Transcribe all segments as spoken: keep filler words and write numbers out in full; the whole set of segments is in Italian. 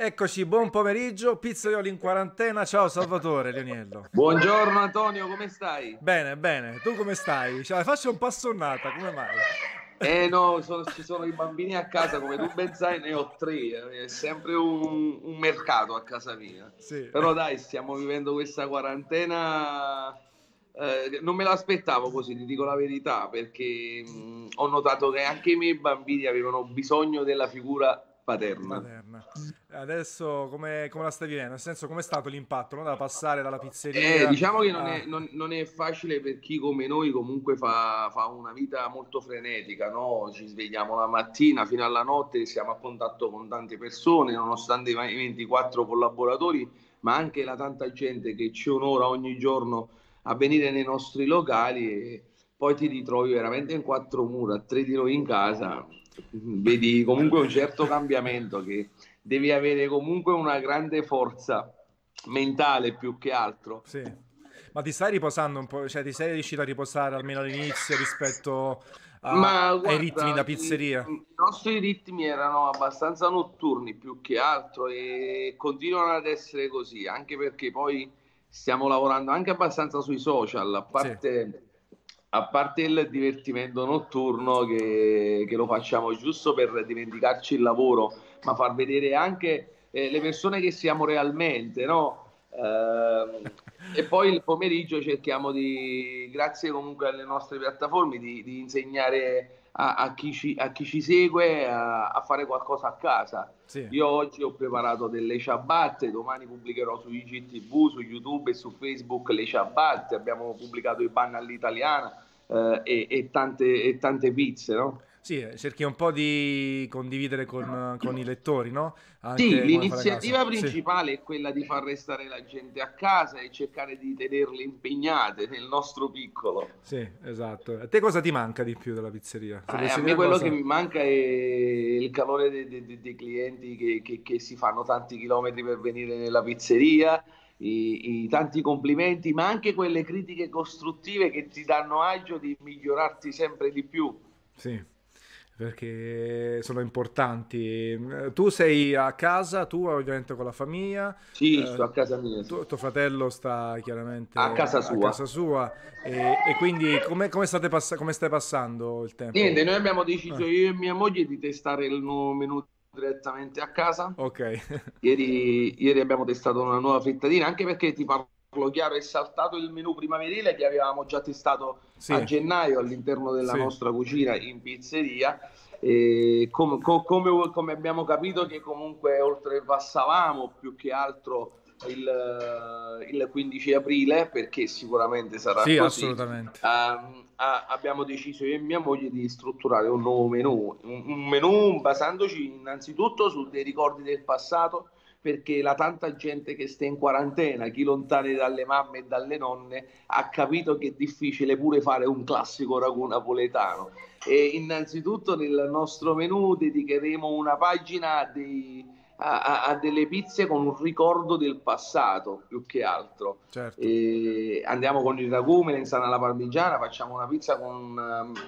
Eccoci, buon pomeriggio, pizzaioli in quarantena. Ciao Salvatore Lioniello. Buongiorno Antonio, come stai? Bene, bene, tu come stai? Cioè, faccio un po' assonnata, come mai? Eh no, sono, ci sono i bambini a casa, come tu ben sai ne ho tre, è sempre un, un mercato a casa mia, sì. Però dai, stiamo vivendo questa quarantena, eh, non me l'aspettavo così, ti dico la verità, perché mh, ho notato che anche i miei bambini avevano bisogno della figura paterna. paterna. Adesso come, come la stai vivendo? Nel senso, com'è stato l'impatto, no? Da passare dalla pizzeria? Eh, diciamo che non, a... è, non, non è facile per chi come noi comunque fa, fa una vita molto frenetica, no? Ci svegliamo la mattina fino alla notte, siamo a contatto con tante persone, nonostante i ventiquattro collaboratori, ma anche la tanta gente che ci onora ogni giorno a venire nei nostri locali, e poi ti ritrovi veramente in quattro mura, a tre di noi in casa. Vedi comunque un certo cambiamento, che devi avere comunque una grande forza mentale più che altro. Sì, ma ti stai riposando un po'? Cioè, ti sei riuscito a riposare almeno all'inizio rispetto a, ma, guarda, ai ritmi da pizzeria? I, I nostri ritmi erano abbastanza notturni più che altro, e continuano ad essere così, anche perché poi stiamo lavorando anche abbastanza sui social, a parte... Sì. A parte il divertimento notturno che, che lo facciamo giusto per dimenticarci il lavoro, ma far vedere anche eh, le persone che siamo realmente, no? Eh, e poi il pomeriggio cerchiamo di, grazie comunque alle nostre piattaforme, di, di insegnare a, a, chi ci, a chi ci segue a, a fare qualcosa a casa. Sì. Io oggi ho preparato delle ciabatte, domani pubblicherò su I G T V, su YouTube e su Facebook le ciabatte, abbiamo pubblicato i pan all'italiana eh, e, e, tante, e tante pizze, no? Sì, cerchi un po' di condividere con, con i lettori, no? Anche sì, l'iniziativa principale sì. è quella di far restare la gente a casa e cercare di tenerle impegnate nel nostro piccolo. Sì, esatto. A te cosa ti manca di più della pizzeria? Ah, a me quello cosa... che mi manca è il calore dei, dei, dei clienti che, che, che si fanno tanti chilometri per venire nella pizzeria, i, i tanti complimenti, ma anche quelle critiche costruttive che ti danno agio di migliorarti sempre di più. Sì, perché sono importanti. Tu sei a casa, tu ovviamente con la famiglia. Sì, eh, sto a casa mia. Tu, tuo fratello sta chiaramente a casa sua. A casa sua. E, e quindi come, come, state pass- come stai passando il tempo? Niente, noi abbiamo deciso, eh. io e mia moglie, di testare il nuovo menù direttamente a casa. Ok. Ieri, ieri abbiamo testato una nuova frittatina, anche perché ti parlo chiaro, è saltato il menù primaverile che avevamo già testato sì. a gennaio all'interno della sì. nostra cucina in pizzeria, e com, com, come, come abbiamo capito che comunque oltrepassavamo più che altro il, il quindici aprile, perché sicuramente sarà sì, così assolutamente. Um, a, abbiamo deciso io e mia moglie di strutturare un nuovo menù, un, un menù basandoci innanzitutto su dei ricordi del passato, perché la tanta gente che sta in quarantena, chi lontani dalle mamme e dalle nonne, ha capito che è difficile pure fare un classico ragù napoletano. E innanzitutto nel nostro menù dedicheremo una pagina a, dei, a, a, a delle pizze con un ricordo del passato, più che altro. Certo. E andiamo con il ragù, melanzana alla parmigiana, facciamo una pizza con,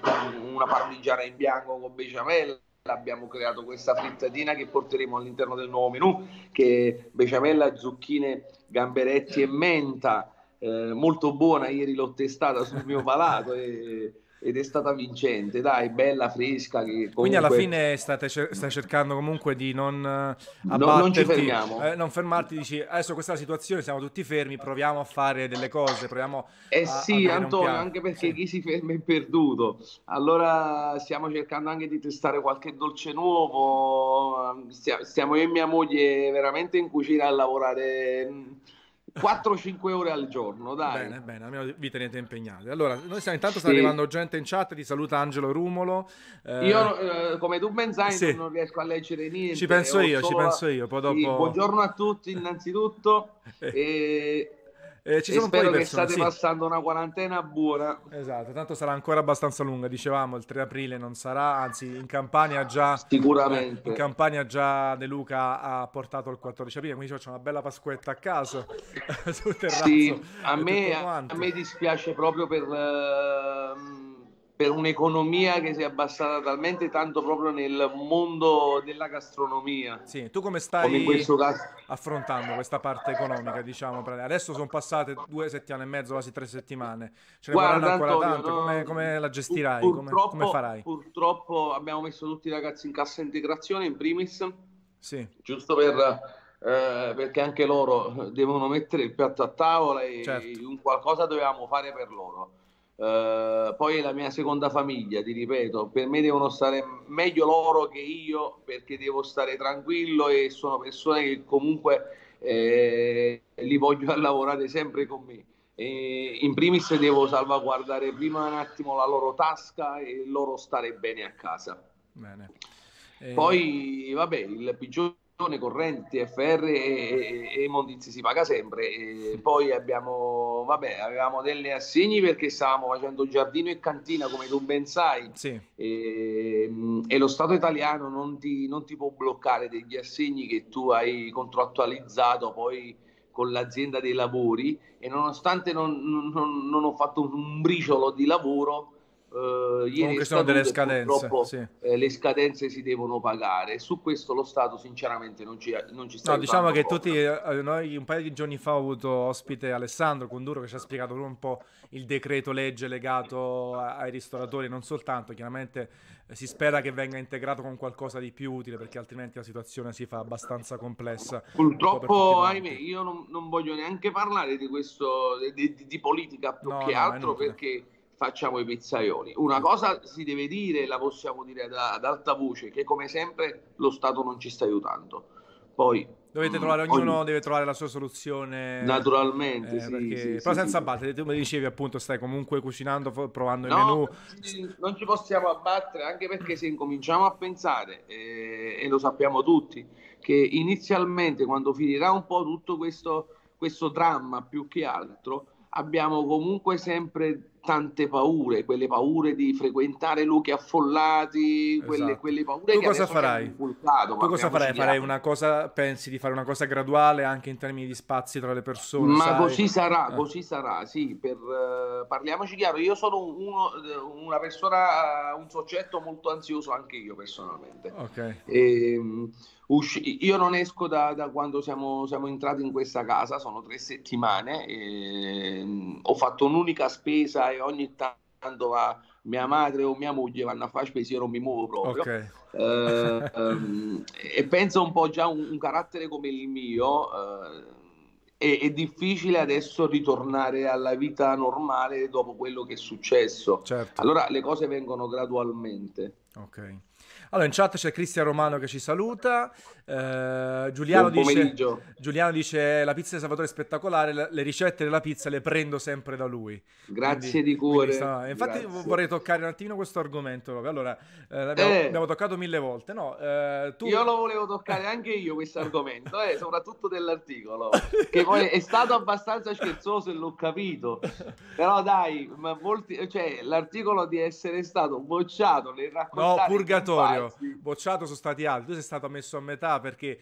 con una parmigiana in bianco con besciamella. Abbiamo creato questa frittatina che porteremo all'interno del nuovo menù, che è besciamella, zucchine, gamberetti e menta, eh, molto buona. Ieri l'ho testata sul mio palato e, ed è stata vincente, dai, bella, fresca, che comunque... Quindi alla fine state cer- stai cercando comunque di non abbatterti, no, non ci fermiamo, eh, non fermarti, dici adesso questa è la situazione, siamo tutti fermi, proviamo a fare delle cose, proviamo eh a, sì a Antonio, anche perché sì. chi si ferma è perduto. Allora stiamo cercando anche di testare qualche dolce nuovo, stiamo io e mia moglie veramente in cucina a lavorare quattro cinque ore al giorno, dai. Bene, bene, almeno vi tenete impegnati. Allora, noi stiamo, intanto sta sì. arrivando gente in chat, ti saluta Angelo Rumolo. Eh... Io, eh, come tu ben sai, sì. non riesco a leggere niente. Ci penso io, solo... ci penso io. Poi dopo... sì, buongiorno a tutti, innanzitutto. e... Eh, ci sono e spero poi persone, che state sì. passando una quarantena buona. Esatto, tanto sarà ancora abbastanza lunga, dicevamo il tre aprile non sarà, anzi in Campania già sicuramente eh, in Campania già De Luca ha portato il quattordici aprile, quindi c'è una bella pasquetta a casa sul terrazzo. Sì, a me, a me dispiace proprio per uh, per un'economia che si è abbassata talmente tanto proprio nel mondo della gastronomia. Sì, tu come stai come in questo caso... affrontando questa parte economica, diciamo? Adesso sono passate due settimane e mezzo, quasi tre settimane. Ce ne guarda, faranno ancora Antonio, tanto. No, come, come la gestirai? Come, come farai? Purtroppo abbiamo messo tutti i ragazzi in cassa integrazione, in primis. Sì. Giusto per... Eh, perché anche loro devono mettere il piatto a tavola e certo. un qualcosa dovevamo fare per loro. Uh, poi è la mia seconda famiglia, ti ripeto, per me devono stare meglio loro che io, perché devo stare tranquillo e sono persone che comunque eh, li voglio lavorare sempre con me. E in primis devo salvaguardare prima un attimo la loro tasca e loro stare bene a casa. Bene. E... Poi vabbè, il pigione, correnti, F R e immondizi si paga sempre. E poi abbiamo, vabbè, avevamo delle assegni perché stavamo facendo giardino e cantina, come tu ben sai, sì. e, e lo Stato italiano non ti, non ti può bloccare degli assegni che tu hai contrattualizzato poi con l'azienda dei lavori, e nonostante non, non, non ho fatto un briciolo di lavoro, Uh, ieri sono delle scadenze, sì. eh, le scadenze si devono pagare. Su questo lo Stato sinceramente non ci, non ci sta. No, diciamo che poco. tutti eh, noi un paio di giorni fa ho avuto ospite Alessandro Conduro, che ci ha spiegato un po' il decreto legge legato ai ristoratori, non soltanto, chiaramente eh, si spera che venga integrato con qualcosa di più utile, perché altrimenti la situazione si fa abbastanza complessa. Purtroppo, ahimè, io non, non voglio neanche parlare di questo, di, di, di politica più no, che no, altro, perché facciamo i pizzaioli. Una cosa si deve dire, la possiamo dire ad, ad alta voce, che come sempre lo Stato non ci sta aiutando. Poi dovete trovare, mh, ognuno ogni... deve trovare la sua soluzione. Naturalmente, eh, sì, perché... sì, però sì, senza sì. abbattere. Tu mi dicevi appunto, stai comunque cucinando, provando no, il menù. Sì, non ci possiamo abbattere, anche perché se incominciamo a pensare, eh, e lo sappiamo tutti, che inizialmente quando finirà un po' tutto questo, questo dramma più che altro, abbiamo comunque sempre tante paure, quelle paure di frequentare luoghi affollati, esatto. quelle, quelle paure tu che cosa farai? Tu cosa farai? Farai una cosa, pensi di fare una cosa graduale anche in termini di spazi tra le persone? Ma sai? così sarà, eh. così sarà, sì, per, uh, parliamoci chiaro, io sono uno, una persona, un soggetto molto ansioso anche io personalmente. Ok. E, um, Usci- io non esco da, da quando siamo, siamo entrati in questa casa, sono tre settimane, e ho fatto un'unica spesa e ogni tanto va, mia madre o mia moglie vanno a fare spesa, io non mi muovo proprio. Okay. Eh, ehm, e penso un po' già un, un carattere come il mio, eh, è, è difficile adesso ritornare alla vita normale dopo quello che è successo. Certo. Allora le cose vengono gradualmente. Ok. Allora in chat c'è Cristian Romano che ci saluta, eh, Giuliano, dice, Giuliano dice la pizza di Salvatore è spettacolare, le, le ricette della pizza le prendo sempre da lui. Grazie, quindi, di cuore. Sta... Infatti Grazie. vorrei toccare un attimino questo argomento, allora eh, l'abbiamo eh. abbiamo toccato mille volte. No, eh, tu... Io lo volevo toccare anche io questo argomento, eh, soprattutto dell'articolo, che poi è stato abbastanza scherzoso e l'ho capito, però dai, ma molti... cioè, l'articolo di essere stato bocciato nel raccontare... No, purgatorio. Bocciato sono stati altri, tu sei stato messo a metà perché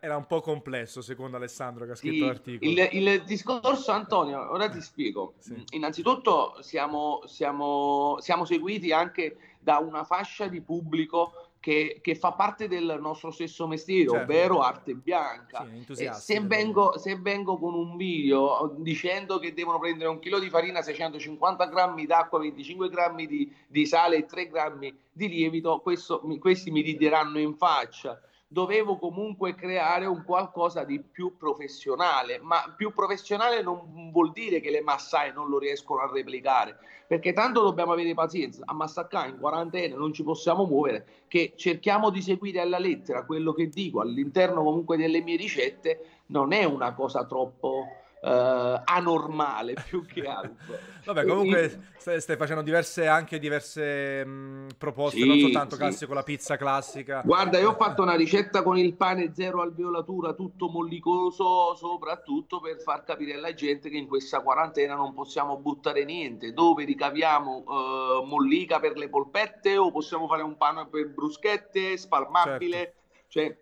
era un po' complesso, secondo Alessandro che ha scritto sì, l'articolo. Il, il discorso, Antonio, ora ti spiego. Sì. Innanzitutto siamo, siamo, siamo seguiti anche da una fascia di pubblico che, che fa parte del nostro stesso mestiere, certo. ovvero arte bianca. Sì, e se, vengo, se vengo con un video dicendo che devono prendere un chilo di farina, seicentocinquanta grammi d'acqua, venticinque grammi di, di sale e tre grammi di lievito, questo, mi, questi mi rideranno in faccia. Dovevo comunque creare un qualcosa di più professionale, ma più professionale non vuol dire che le massaie non lo riescono a replicare, perché tanto dobbiamo avere pazienza, a Massacà in quarantena non ci possiamo muovere, che cerchiamo di seguire alla lettera quello che dico all'interno comunque delle mie ricette, non è una cosa troppo... Uh, anormale più che altro. Vabbè, comunque stai, stai facendo diverse anche diverse mh, proposte, sì, non soltanto sì. classico, la pizza classica. Guarda, io ho fatto una ricetta con il pane zero alveolatura, tutto mollicoso, soprattutto per far capire alla gente che in questa quarantena non possiamo buttare niente. Dove ricaviamo uh, mollica per le polpette, o possiamo fare un pane per bruschette spalmabile, certo. cioè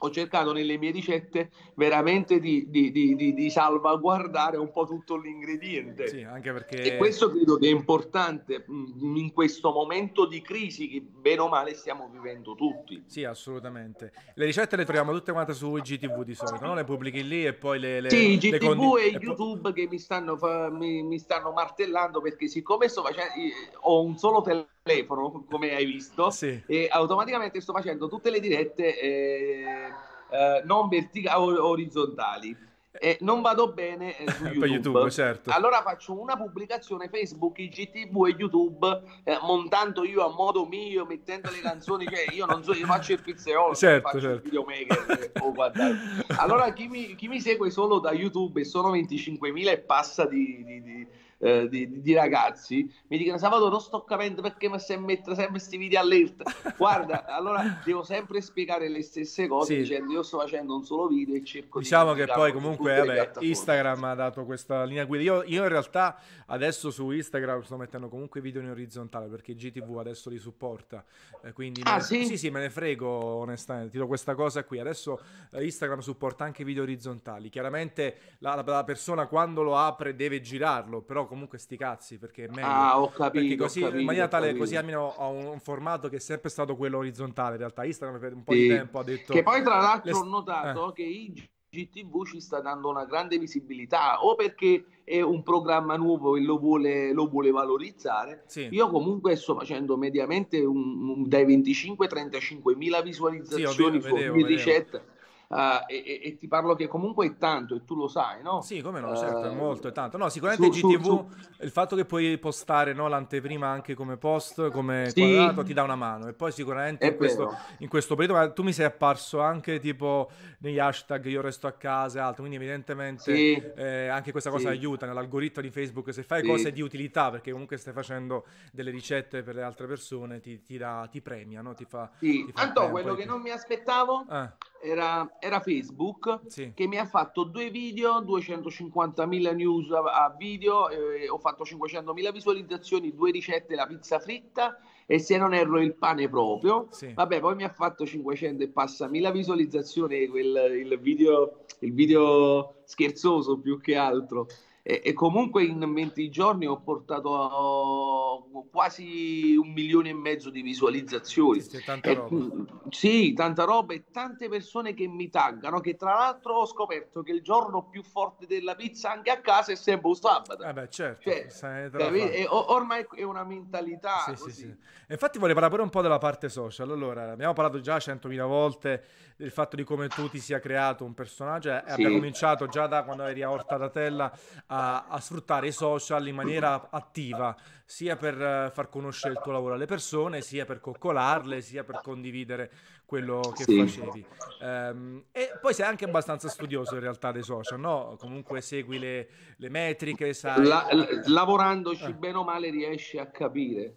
ho cercato nelle mie ricette veramente di, di, di, di, di salvaguardare un po' tutto l'ingrediente. Sì, anche perché... E questo credo che è importante in questo momento di crisi che bene o male stiamo vivendo tutti. Sì, assolutamente. Le ricette le troviamo tutte quante su I G T V di solito, no? Le pubblichi lì e poi le... le sì, I G T V le condi- e YouTube che mi stanno, fa- mi, mi stanno martellando, perché siccome sto facendo, ho un solo telefono, telefono, come hai visto, sì. E automaticamente sto facendo tutte le dirette eh, eh, non verticali, orizzontali, e non vado bene eh, su YouTube. Per YouTube, certo. Allora faccio una pubblicazione Facebook, I G T V e YouTube, eh, montando io a modo mio, mettendo le canzoni, cioè io non so, io faccio il pizzaiolo, certo, faccio certo. il videomaker o guardare. Allora chi mi, chi mi segue solo da YouTube, e sono venticinquemila e passa di... di, di Eh, di, di ragazzi mi dicono: Salvatore, non sto capendo perché mi si mette sempre questi video all'erta. Guarda, allora devo sempre spiegare le stesse cose, sì. Dicendo io sto facendo un solo video e cerco, diciamo, di che poi comunque vabbè, Instagram ha dato questa linea guida. Io, io in realtà adesso su Instagram sto mettendo comunque video in orizzontale perché G T V adesso li supporta, eh, quindi ah, me... sì? sì sì me ne frego onestamente, ti do questa cosa qui adesso. eh, Instagram supporta anche video orizzontali, chiaramente la, la, la persona quando lo apre deve girarlo, però comunque sti cazzi, perché è meglio. Ah, ho capito, perché così, ho capito, in maniera tale, così almeno ho un, un formato che è sempre stato quello orizzontale. In realtà Instagram per un po' sì. di tempo ha detto che poi tra l'altro le... ho notato eh. che I G T V ci sta dando una grande visibilità, o perché è un programma nuovo e lo vuole, lo vuole valorizzare. Sì. Io comunque sto facendo mediamente un, un, dai venticinque a trentacinque mila visualizzazioni su ogni ricetta. Uh, e, e, e ti parlo che comunque è tanto, e tu lo sai, no? Sì, come no, certo, uh, è molto, è tanto. No, sicuramente su, G T V, su, su. Il fatto che puoi postare, no, l'anteprima anche come post, come sì. quadrato, ti dà una mano. E poi sicuramente in questo, in questo periodo, ma tu mi sei apparso anche tipo negli hashtag io resto a casa e altro, quindi evidentemente sì. eh, anche questa cosa sì. aiuta nell'algoritmo di Facebook. Se fai sì. cose di utilità, perché comunque stai facendo delle ricette per le altre persone, ti, ti, dà, ti premia, no? Ti fa, sì. ti fa Anto, tempo, quello che ti... non mi aspettavo eh. era... era Facebook sì. che mi ha fatto due video, duecentocinquantamila news a video, eh, ho fatto cinquecentomila visualizzazioni, due ricette, la pizza fritta e se non erro il pane proprio, sì. vabbè, poi mi ha fatto cinquecento e passa mila visualizzazioni quel, il, video, il video scherzoso più che altro. E, e comunque in venti giorni ho portato quasi un milione e mezzo di visualizzazioni. Sì, tanta roba. E, sì, tanta roba e tante persone che mi taggano, che tra l'altro ho scoperto che il giorno più forte della pizza anche a casa è sempre un sabato. Eh beh, certo. Cioè, è, ormai è una mentalità sì, così. Sì, sì. Infatti volevo parlare pure un po' della parte social. Allora, abbiamo parlato già centomila volte del fatto di come tu ti sia creato un personaggio e sì. abbiamo cominciato già da quando eri a Orta di Atella a A, a sfruttare i social in maniera attiva, sia per uh, far conoscere il tuo lavoro alle persone, sia per coccolarle, sia per condividere quello che sì. facevi. Um, e poi sei anche abbastanza studioso in realtà dei social, no? Comunque segui le, le metriche, sai... La, la, lavorandoci eh. bene o male riesci a capire.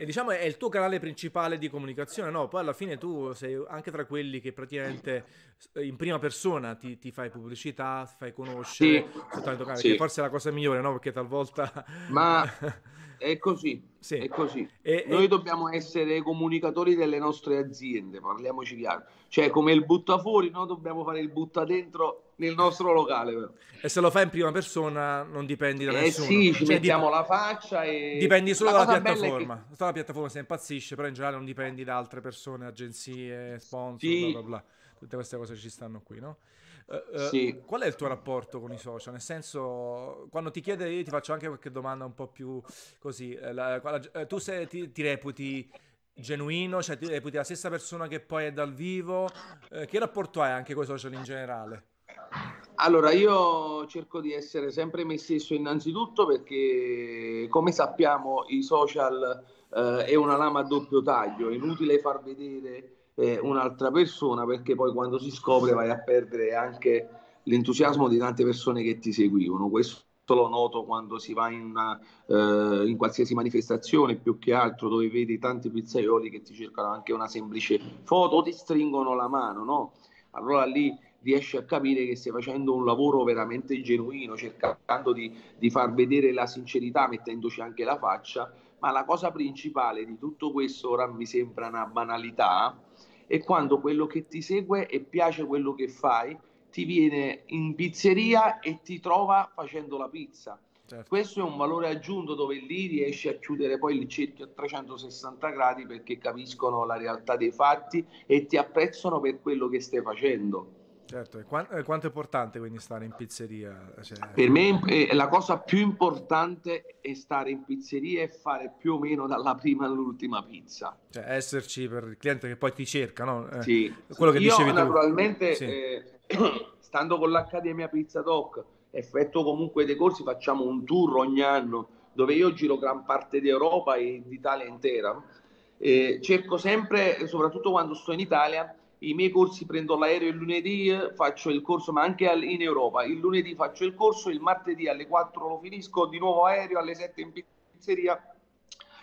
E diciamo è il tuo canale principale di comunicazione, no? Poi alla fine tu sei anche tra quelli che praticamente in prima persona ti, ti fai pubblicità, ti fai conoscere, sì, sì. che forse è la cosa migliore, no? Perché talvolta... Ma è così, sì. è così. E, Noi e... dobbiamo essere comunicatori delle nostre aziende, parliamoci chiaro. Cioè come il butta fuori, noi dobbiamo fare il butta dentro... nel nostro locale, però. E se lo fai in prima persona non dipendi da eh nessuno. Sì, ci cioè, mettiamo dip- la faccia e... Dipendi solo dalla piattaforma. Che... La piattaforma si impazzisce, però in generale non dipendi da altre persone, agenzie, sponsor, sì. bla bla bla. Tutte queste cose ci stanno qui, no? Uh, sì. uh, qual è il tuo rapporto con i social? Nel senso, quando ti chiede, io ti faccio anche qualche domanda un po' più così. La, la, la, tu sei, ti, ti reputi... genuino, cioè ti reputi la stessa persona che poi è dal vivo, eh, che rapporto hai anche con i social in generale? Allora io cerco di essere sempre me stesso innanzitutto, perché come sappiamo i social eh, è una lama a doppio taglio, è inutile far vedere eh, un'altra persona perché poi quando si scopre vai a perdere anche l'entusiasmo di tante persone che ti seguivano. Questo lo noto quando si va in, una, eh, in qualsiasi manifestazione, più che altro dove vedi tanti pizzaioli che ti cercano anche una semplice foto, ti stringono la mano, no? Allora lì riesci a capire che stai facendo un lavoro veramente genuino, cercando di, di far vedere la sincerità, mettendoci anche la faccia. Ma la cosa principale di tutto questo, ora mi sembra una banalità, e quando quello che ti segue e piace quello che fai ti viene in pizzeria e ti trova facendo la pizza. Certo. Questo è un valore aggiunto dove lì riesci a chiudere poi il cerchio a trecentosessanta gradi, perché capiscono la realtà dei fatti e ti apprezzano per quello che stai facendo. Certo, e quanto è importante quindi stare in pizzeria? Cioè... Per me eh, la cosa più importante è stare in pizzeria e fare più o meno dalla prima all'ultima pizza. Cioè esserci per il cliente che poi ti cerca, no? Eh, sì, quello che io dicevi naturalmente tu. Sì. Eh, stando con l'Accademia Pizza Talk, effettuo comunque dei corsi, facciamo un tour ogni anno dove io giro gran parte d'Europa e d'Italia intera, e cerco sempre, soprattutto quando sto in Italia, i miei corsi, prendo l'aereo il lunedì, faccio il corso, ma anche in Europa il lunedì faccio il corso, il martedì alle quattro lo finisco, di nuovo aereo, alle sette in pizzeria,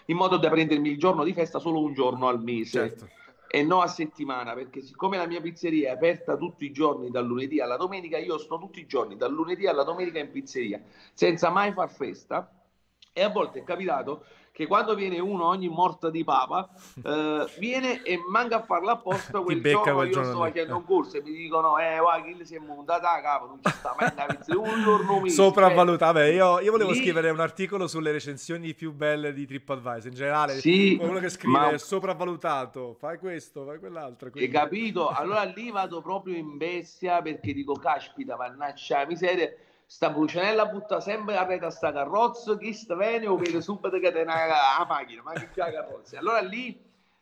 in modo da prendermi il giorno di festa solo un giorno al mese. Certo. E no a settimana, perché siccome la mia pizzeria è aperta tutti i giorni dal lunedì alla domenica, io sto tutti i giorni dal lunedì alla domenica in pizzeria senza mai far festa. E a volte è capitato che quando viene uno ogni morta di papa eh, viene e manca a farla apposta quel giorno, io giorno sto facendo lì. Un corso e mi dicono eh guarda si è montata a capo, non ci sta mai una pizzeria un giorno mese. Sopravvaluta. Beh, io, io volevo lì... scrivere un articolo sulle recensioni più belle di TripAdvisor in generale, sì, quello che scrive ma... sopravvalutato, fai questo, fai quell'altro, quindi... hai capito? Allora lì vado proprio in bestia, perché dico caspita, mannaggia la miseria, sta Brucianella butta sempre a rete a sta carrozza, chi sta bene o vede subito che è una macchina, ma che c'è la carrozza. Allora lì,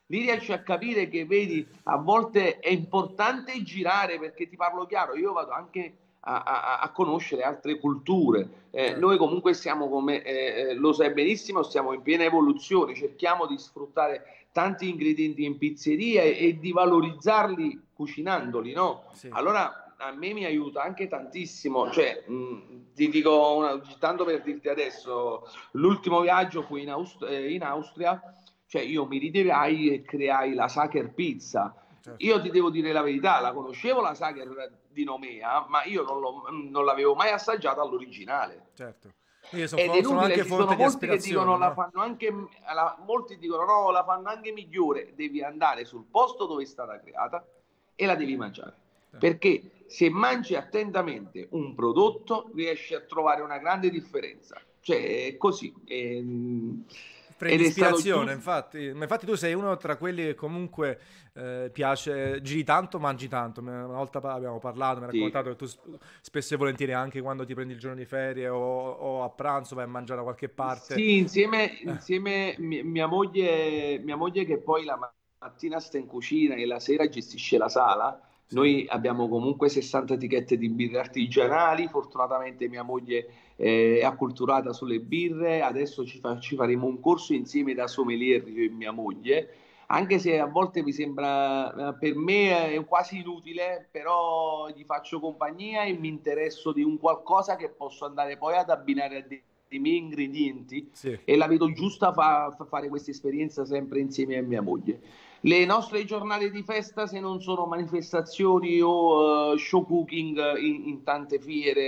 lì riesci a capire che, vedi, a volte è importante girare, perché ti parlo chiaro, io vado anche a, a, a conoscere altre culture. Eh, noi comunque siamo, come eh, lo sai benissimo, siamo in piena evoluzione, cerchiamo di sfruttare tanti ingredienti in pizzeria e, e di valorizzarli cucinandoli, no? Sì. Allora... a me mi aiuta anche tantissimo, cioè mh, ti dico una, tanto per dirti adesso, l'ultimo viaggio fu in, Aust- in Austria, cioè io mi rideviai e creai la Sacher Pizza. Certo. Io ti devo dire la verità, la conoscevo la Sacher di Nomea, ma io non, l'ho, non l'avevo mai assaggiata all'originale. Certo. Io so, ed è inutile, ci sono molti che dicono no? la fanno anche la, molti dicono no, la fanno anche migliore. Devi andare sul posto dove è stata creata e la devi mangiare. Perché se mangi attentamente un prodotto riesci a trovare una grande differenza, cioè è così è... Predispirazione, è infatti, ma infatti tu sei uno tra quelli che comunque eh, piace, giri tanto, mangi tanto. Una volta abbiamo parlato, mi hai raccontato sì. che tu spesso e volentieri anche quando ti prendi il giorno di ferie o, o a pranzo vai a mangiare da qualche parte. Sì, insieme, eh. insieme mia moglie, mia moglie che poi la mattina sta in cucina e la sera gestisce la sala. Noi abbiamo comunque sessanta etichette di birre artigianali, fortunatamente mia moglie eh, è acculturata sulle birre, adesso ci, fa, ci faremo un corso insieme da sommelier io e mia moglie, anche se a volte mi sembra, per me è quasi inutile, però gli faccio compagnia e mi interesso di un qualcosa che posso andare poi ad abbinare a dei, dei miei ingredienti, sì. E la vedo giusta fa, fa fare questa esperienza sempre insieme a mia moglie. Le nostre giornate di festa, se non sono manifestazioni o uh, show cooking in, in tante fiere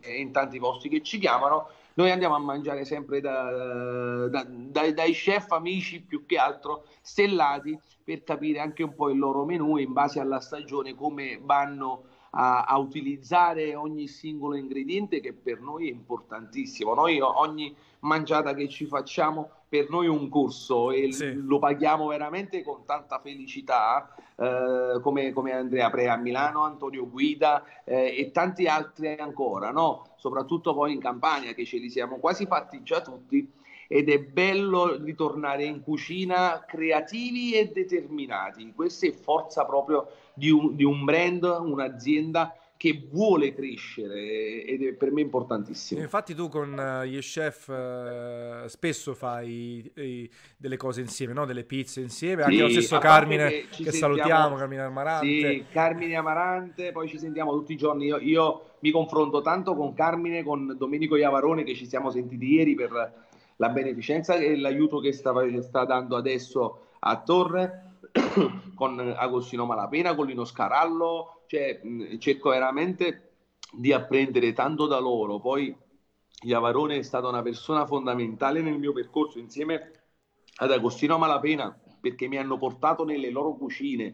e in tanti posti che ci chiamano, noi andiamo a mangiare sempre da, da, da, dai chef amici più che altro stellati, per capire anche un po' il loro menù e in base alla stagione come vanno a, a utilizzare ogni singolo ingrediente, che per noi è importantissimo. Noi ogni mangiata che ci facciamo per noi un corso e sì. lo paghiamo veramente con tanta felicità, eh, come, come Andrea Prea a Milano, Antonio Guida eh, e tanti altri ancora, no? Soprattutto poi in Campania, che ce li siamo quasi fatti già tutti, ed è bello ritornare in cucina creativi e determinati. Questa è forza proprio di un, di un brand, un'azienda che vuole crescere, ed è per me importantissimo. Infatti tu con gli chef eh, spesso fai eh, delle cose insieme, no? Delle pizze insieme, anche sì, lo stesso Carmine che, che sentiamo, salutiamo, Carmine Amarante. Sì, Carmine Amarante, poi ci sentiamo tutti i giorni, io, io mi confronto tanto con Carmine, con Domenico Iavarone, che ci siamo sentiti ieri per la beneficenza e l'aiuto che sta, sta dando adesso a Torre, con Agostino Malapena, con Lino Scarallo, cioè mh, cerco veramente di apprendere tanto da loro. Poi Iavarone è stata una persona fondamentale nel mio percorso, insieme ad Agostino Malapena perché mi hanno portato nelle loro cucine,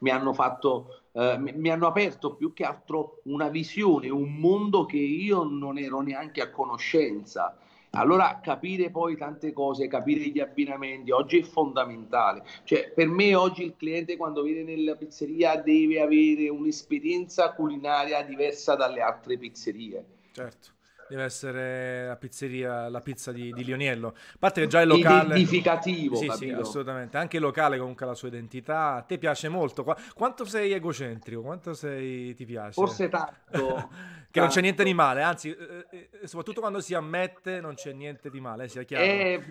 mi hanno fatto, eh, mi hanno aperto più che altro una visione, un mondo che io non ero neanche a conoscenza. Allora capire poi tante cose, capire gli abbinamenti oggi è fondamentale. Cioè, per me oggi il cliente quando viene nella pizzeria deve avere un'esperienza culinaria diversa dalle altre pizzerie. Certo, deve essere la pizzeria, la pizza di, di Lioniello. A parte che già il locale identificativo, sì, capito? Sì, assolutamente. Anche il locale comunque ha la sua identità. A te piace molto. Quanto sei egocentrico? Quanto sei ti piace? Forse tanto. Che non c'è niente di male, anzi, soprattutto quando si ammette non c'è niente di male, sia chiaro. Eh,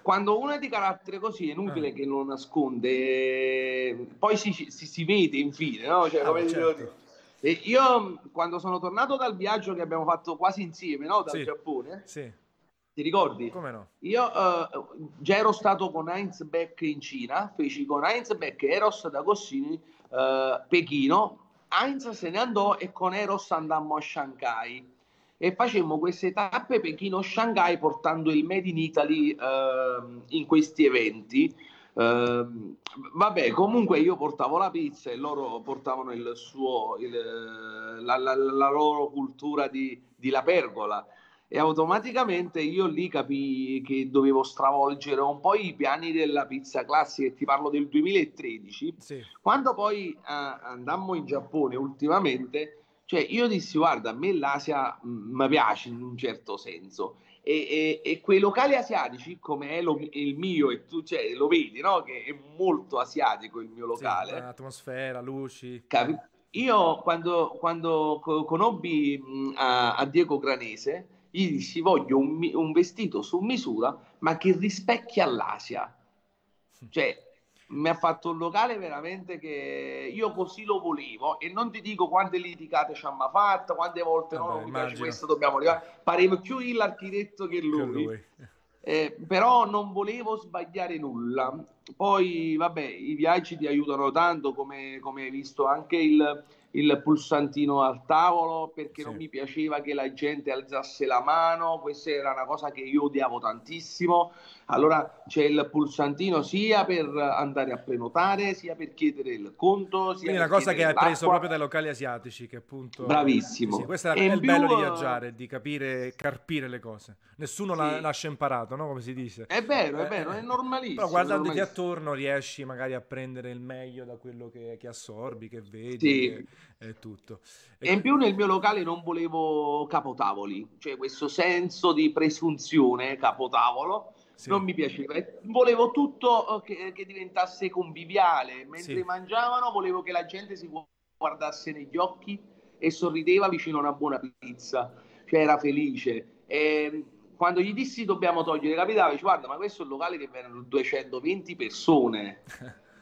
quando uno è di carattere così è inutile eh. che lo nasconde, poi si, si, si vede infine, no? Cioè, ah, come certo. E io quando sono tornato dal viaggio che abbiamo fatto quasi insieme, no? Dal sì. Giappone, sì. Ti ricordi? Come no? Io uh, già ero stato con Heinz Beck in Cina, feci con Heinz Beck e Eros Da Agostini uh, Pechino. Heinz se ne andò e con Eros andammo a Shanghai e facemmo queste tappe Pechino-Shanghai portando il Made in Italy uh, in questi eventi. Uh, vabbè, comunque io portavo la pizza e loro portavano il suo, il, la, la, la loro cultura di, di la pergola. E automaticamente io lì capii che dovevo stravolgere un po' i piani della pizza classica, e ti parlo del duemilatredici, sì. Quando poi uh, andammo in Giappone ultimamente, cioè io dissi guarda, a me l'Asia mi piace in un certo senso, e, e, e quei locali asiatici come è lo, il mio, e tu cioè, lo vedi, no? Che è molto asiatico il mio locale. Sì, atmosfera, luci. Capi- io quando, quando conobbi a, a Diego Granese, gli dissi voglio un, un vestito su misura ma che rispecchia l'Asia, cioè mi ha fatto un locale veramente che io così lo volevo, e non ti dico quante litigate ci hanno fatto, quante volte vabbè, no, mi piace questo, dobbiamo arrivare, pareva più l'architetto che lui, lui. Eh, però non volevo sbagliare nulla. Poi vabbè, i viaggi ti aiutano tanto, come, come hai visto anche il il pulsantino al tavolo, perché sì. Non mi piaceva che la gente alzasse la mano, questa era una cosa che io odiavo tantissimo. Allora c'è il pulsantino sia per andare a prenotare, sia per chiedere il conto, sia quindi per una cosa che hai l'acqua. Preso proprio dai locali asiatici, che appunto bravissimo sì, questo è, è il più bello di viaggiare, di capire, carpire le cose, nessuno sì. l'ha, lascia imparato, no? Come si dice, è vero, è vero, è normalissimo, però guardandoti normalissimo. Attorno riesci magari a prendere il meglio da quello che, che assorbi, che vedi sì. che... è tutto. E in più nel mio locale non volevo capotavoli, cioè questo senso di presunzione capotavolo sì. non mi piaceva, volevo tutto che, che diventasse conviviale mentre sì. mangiavano, volevo che la gente si guardasse negli occhi e sorrideva vicino a una buona pizza, cioè era felice. E quando gli dissi dobbiamo togliere capitava, dice guarda ma questo è un locale che vengono duecentoventi persone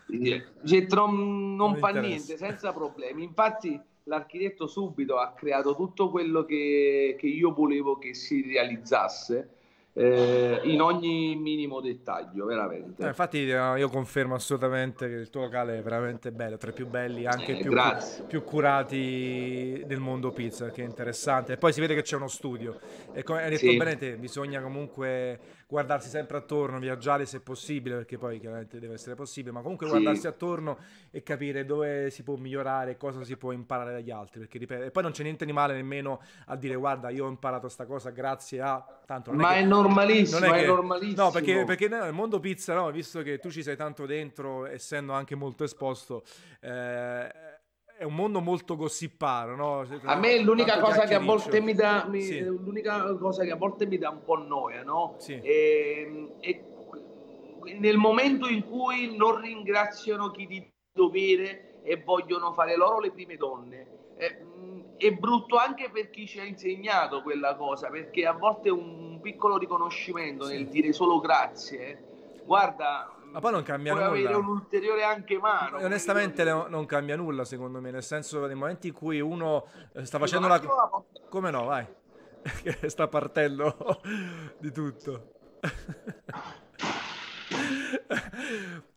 cioè, non, non fa niente senza problemi. Infatti l'architetto subito ha creato tutto quello che, che io volevo che si realizzasse eh, in ogni minimo dettaglio veramente. Eh, infatti io confermo assolutamente che il tuo locale è veramente bello, tra i più belli, anche eh, più, più, più curati del mondo pizza, che è interessante. E poi si vede che c'è uno studio e come hai detto sì. bene te, bisogna comunque guardarsi sempre attorno, viaggiare se possibile, perché poi chiaramente deve essere possibile, ma comunque sì. guardarsi attorno e capire dove si può migliorare, cosa si può imparare dagli altri, perché ripeto, e poi non c'è niente di male nemmeno a dire guarda io ho imparato sta cosa grazie a tanto, non ma è, che, è normalissimo, non è, è che, normalissimo no perché, perché nel mondo pizza, no, visto che tu ci sei tanto dentro, essendo anche molto esposto eh, è un mondo molto gossiparo, no? A me l'unica cosa che a volte mi dà mi, sì. l'unica cosa che a volte mi dà un po' noia, no? Sì. E, e nel momento in cui non ringraziano chi di dovere e vogliono fare loro le prime donne, è, è brutto anche per chi ci ha insegnato quella cosa, perché a volte un piccolo riconoscimento sì. nel dire solo grazie, guarda. Ma poi non cambia puoi nulla. Puoi avere un'ulteriore anche mano. E onestamente non... non cambia nulla, secondo me, nel senso nei momenti in cui uno sta facendo una... la... Come no, vai. Sta partendo di tutto.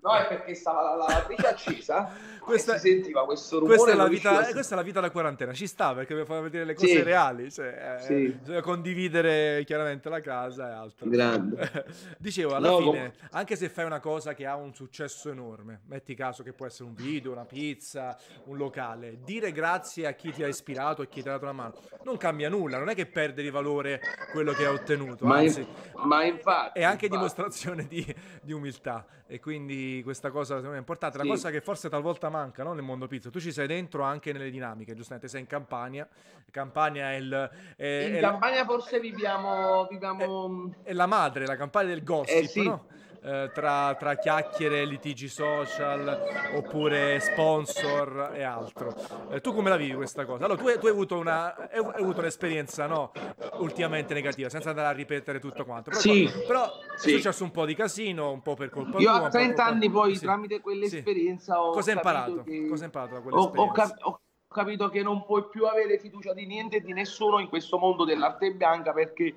No, è perché stava la lavatrice accesa, questa, e si sentiva questo rumore. Questa è la vita, eh, questa è la vita da quarantena, ci sta, perché mi fa vedere le cose sì. reali, cioè, eh, sì. bisogna condividere chiaramente la casa e altro. Grande. Dicevo, alla no, fine, com- anche se fai una cosa che ha un successo enorme, metti caso che può essere un video, una pizza, un locale, dire grazie a chi ti ha ispirato e chi ti ha dato una mano non cambia nulla, non è che perde di valore quello che hai ottenuto, ma anzi, in- ma infatti è anche infatti. dimostrazione di, di umiltà, e quindi questa cosa secondo me è importante, la sì. cosa che forse talvolta manca, no, nel mondo pizza. Tu ci sei dentro anche nelle dinamiche, giustamente sei in Campania. Campania è il è, in è Campania la... forse viviamo, viviamo... È, è la madre, la Campania del gossip, eh, sì. no? eh, tra, tra chiacchiere, litigi social oppure sponsor e altro. Eh, tu come la vivi questa cosa? Allora, tu hai, tu hai avuto una hai avuto un'esperienza, no, ultimamente negativa, senza andare a ripetere tutto quanto, però, sì. qua, però sì. è successo un po' di casino, un po' per colpa tua. Io a trenta anni poi sì. tramite quell'esperienza sì. ho cosa hai imparato? Che... cosa hai imparato da quell'esperienza? Ho, ho, cap- ho capito che non puoi più avere fiducia di niente e di nessuno in questo mondo dell'arte bianca, perché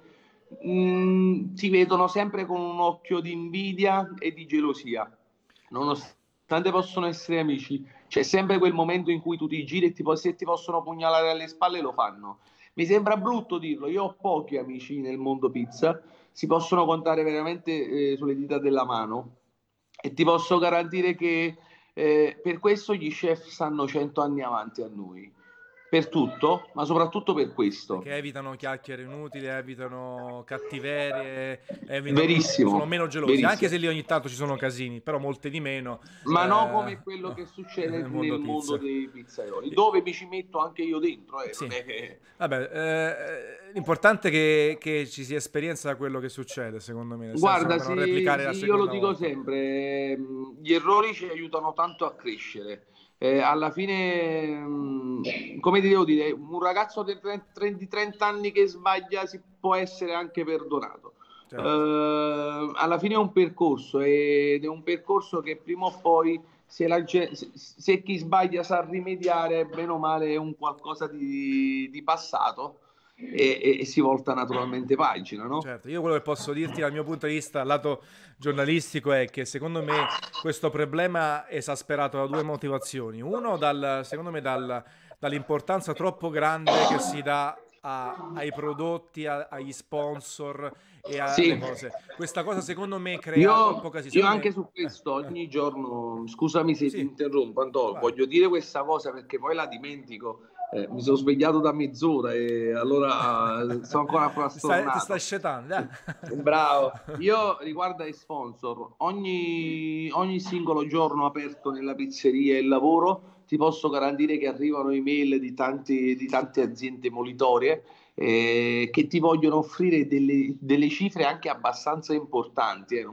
mh, si vedono sempre con un occhio di invidia e di gelosia, nonostante possono essere amici. C'è sempre quel momento in cui tu ti giri e ti, se ti possono pugnalare alle spalle lo fanno. Mi sembra brutto dirlo, io ho pochi amici nel mondo pizza, si possono contare veramente eh, sulle dita della mano. E ti posso garantire che eh, per questo gli chef stanno cento anni avanti a noi, per tutto, ma soprattutto per questo. Che evitano chiacchiere inutili, evitano cattiverie, evitano, verissimo, sono meno gelosi, verissimo. Anche se lì ogni tanto ci sono casini, però molte di meno. Ma eh, no, come quello che succede nel mondo, nel mondo dei pizzaioli, dove mi ci metto anche io dentro. Eh, sì. che... Vabbè, eh, l'importante è che, che ci sia esperienza da quello che succede, secondo me. Nel Guarda, senso, se, non se, la se io lo dico volta. sempre, gli errori ci aiutano tanto a crescere. Eh, alla fine, mh, come ti devo dire, un ragazzo di trenta, trenta anni che sbaglia si può essere anche perdonato. Certo. Eh, alla fine è un percorso, ed è un percorso che prima o poi, se, la, se, se chi sbaglia sa rimediare, meno male è un qualcosa di, di passato. E, e si volta naturalmente pagina, no? Certo, io quello che posso dirti dal mio punto di vista, dal lato giornalistico, è che secondo me questo problema è esasperato da due motivazioni. Uno, dal, secondo me, dal, dall'importanza troppo grande che si dà a, ai prodotti, a, agli sponsor e alle sì. cose. Questa cosa secondo me crea io, troppo casino. Io anche me... su questo ogni giorno, scusami se sì. ti interrompo, Antonio, voglio dire questa cosa perché poi la dimentico. Eh, mi sono svegliato da mezz'ora e allora sono ancora frastornato. Ti stai scetando, eh? Bravo. Io riguardo ai sponsor, ogni, ogni singolo giorno aperto nella pizzeria e il lavoro, ti posso garantire che arrivano email di, tanti, di tante aziende molitorie eh, che ti vogliono offrire delle, delle cifre anche abbastanza importanti. Eh.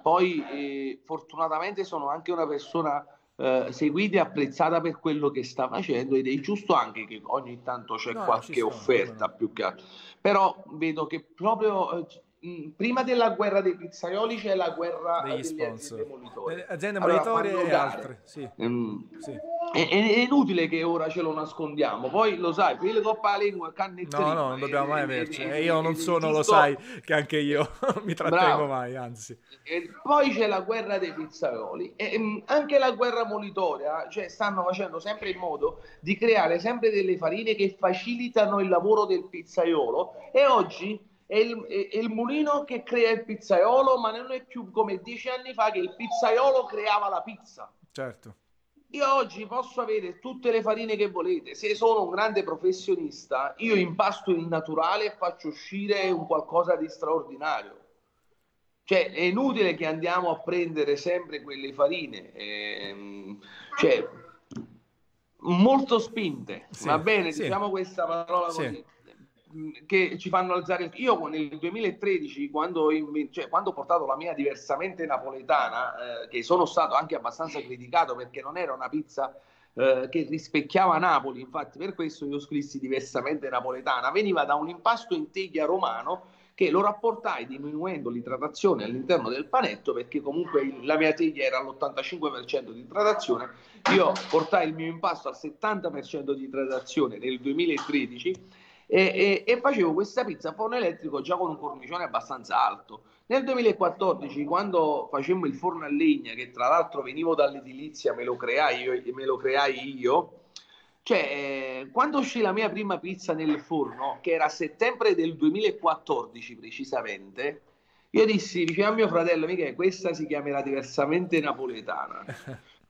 Poi eh, fortunatamente sono anche una persona... Uh, seguita e apprezzata per quello che sta facendo, ed è giusto anche che ogni tanto c'è no, qualche sono, offerta no. più che altro. Però vedo che proprio eh, prima della guerra dei pizzaioli c'è la guerra degli delle aziende monitorie, aziende monitorie allora, e altre sì. Um, sì. È, è inutile che ora ce lo nascondiamo, poi lo sai, per le coppa alla lingua cannetterina no no non dobbiamo mai averci e, e, e io non sono giusto... lo sai che anche io non mi trattengo Bravo. mai, anzi. E poi c'è la guerra dei pizzaioli e, e anche la guerra monitoria, cioè stanno facendo sempre in modo di creare sempre delle farine che facilitano il lavoro del pizzaiolo, e oggi è il, è il mulino che crea il pizzaiolo, ma non è più come dieci anni fa che il pizzaiolo creava la pizza. Certo. Io oggi posso avere tutte le farine che volete, se sono un grande professionista io impasto il naturale e faccio uscire un qualcosa di straordinario. Cioè è inutile che andiamo a prendere sempre quelle farine ehm, cioè molto spinte, sì, va bene, sì. diciamo questa parola sì. così, che ci fanno alzare. Io nel duemilatredici quando, in... cioè, quando ho portato la mia diversamente napoletana eh, che sono stato anche abbastanza criticato perché non era una pizza eh, che rispecchiava Napoli, infatti per questo io scrissi diversamente napoletana, veniva da un impasto in teglia romano che lo rapportai diminuendo l'idratazione all'interno del panetto, perché comunque la mia teglia era all'ottantacinque per cento di idratazione, io portai il mio impasto al settanta per cento di idratazione nel duemilatredici E, e, e facevo questa pizza a forno elettrico già con un cornicione abbastanza alto, Nel duemilaquattordici, quando facemmo il forno a legna, che tra l'altro venivo dall'edilizia, me lo creai io, me lo creai io cioè, quando uscì la mia prima pizza nel forno, che era a settembre del duemilaquattordici precisamente, io dissi, dicevo a mio fratello, mica questa si chiamerà diversamente napoletana.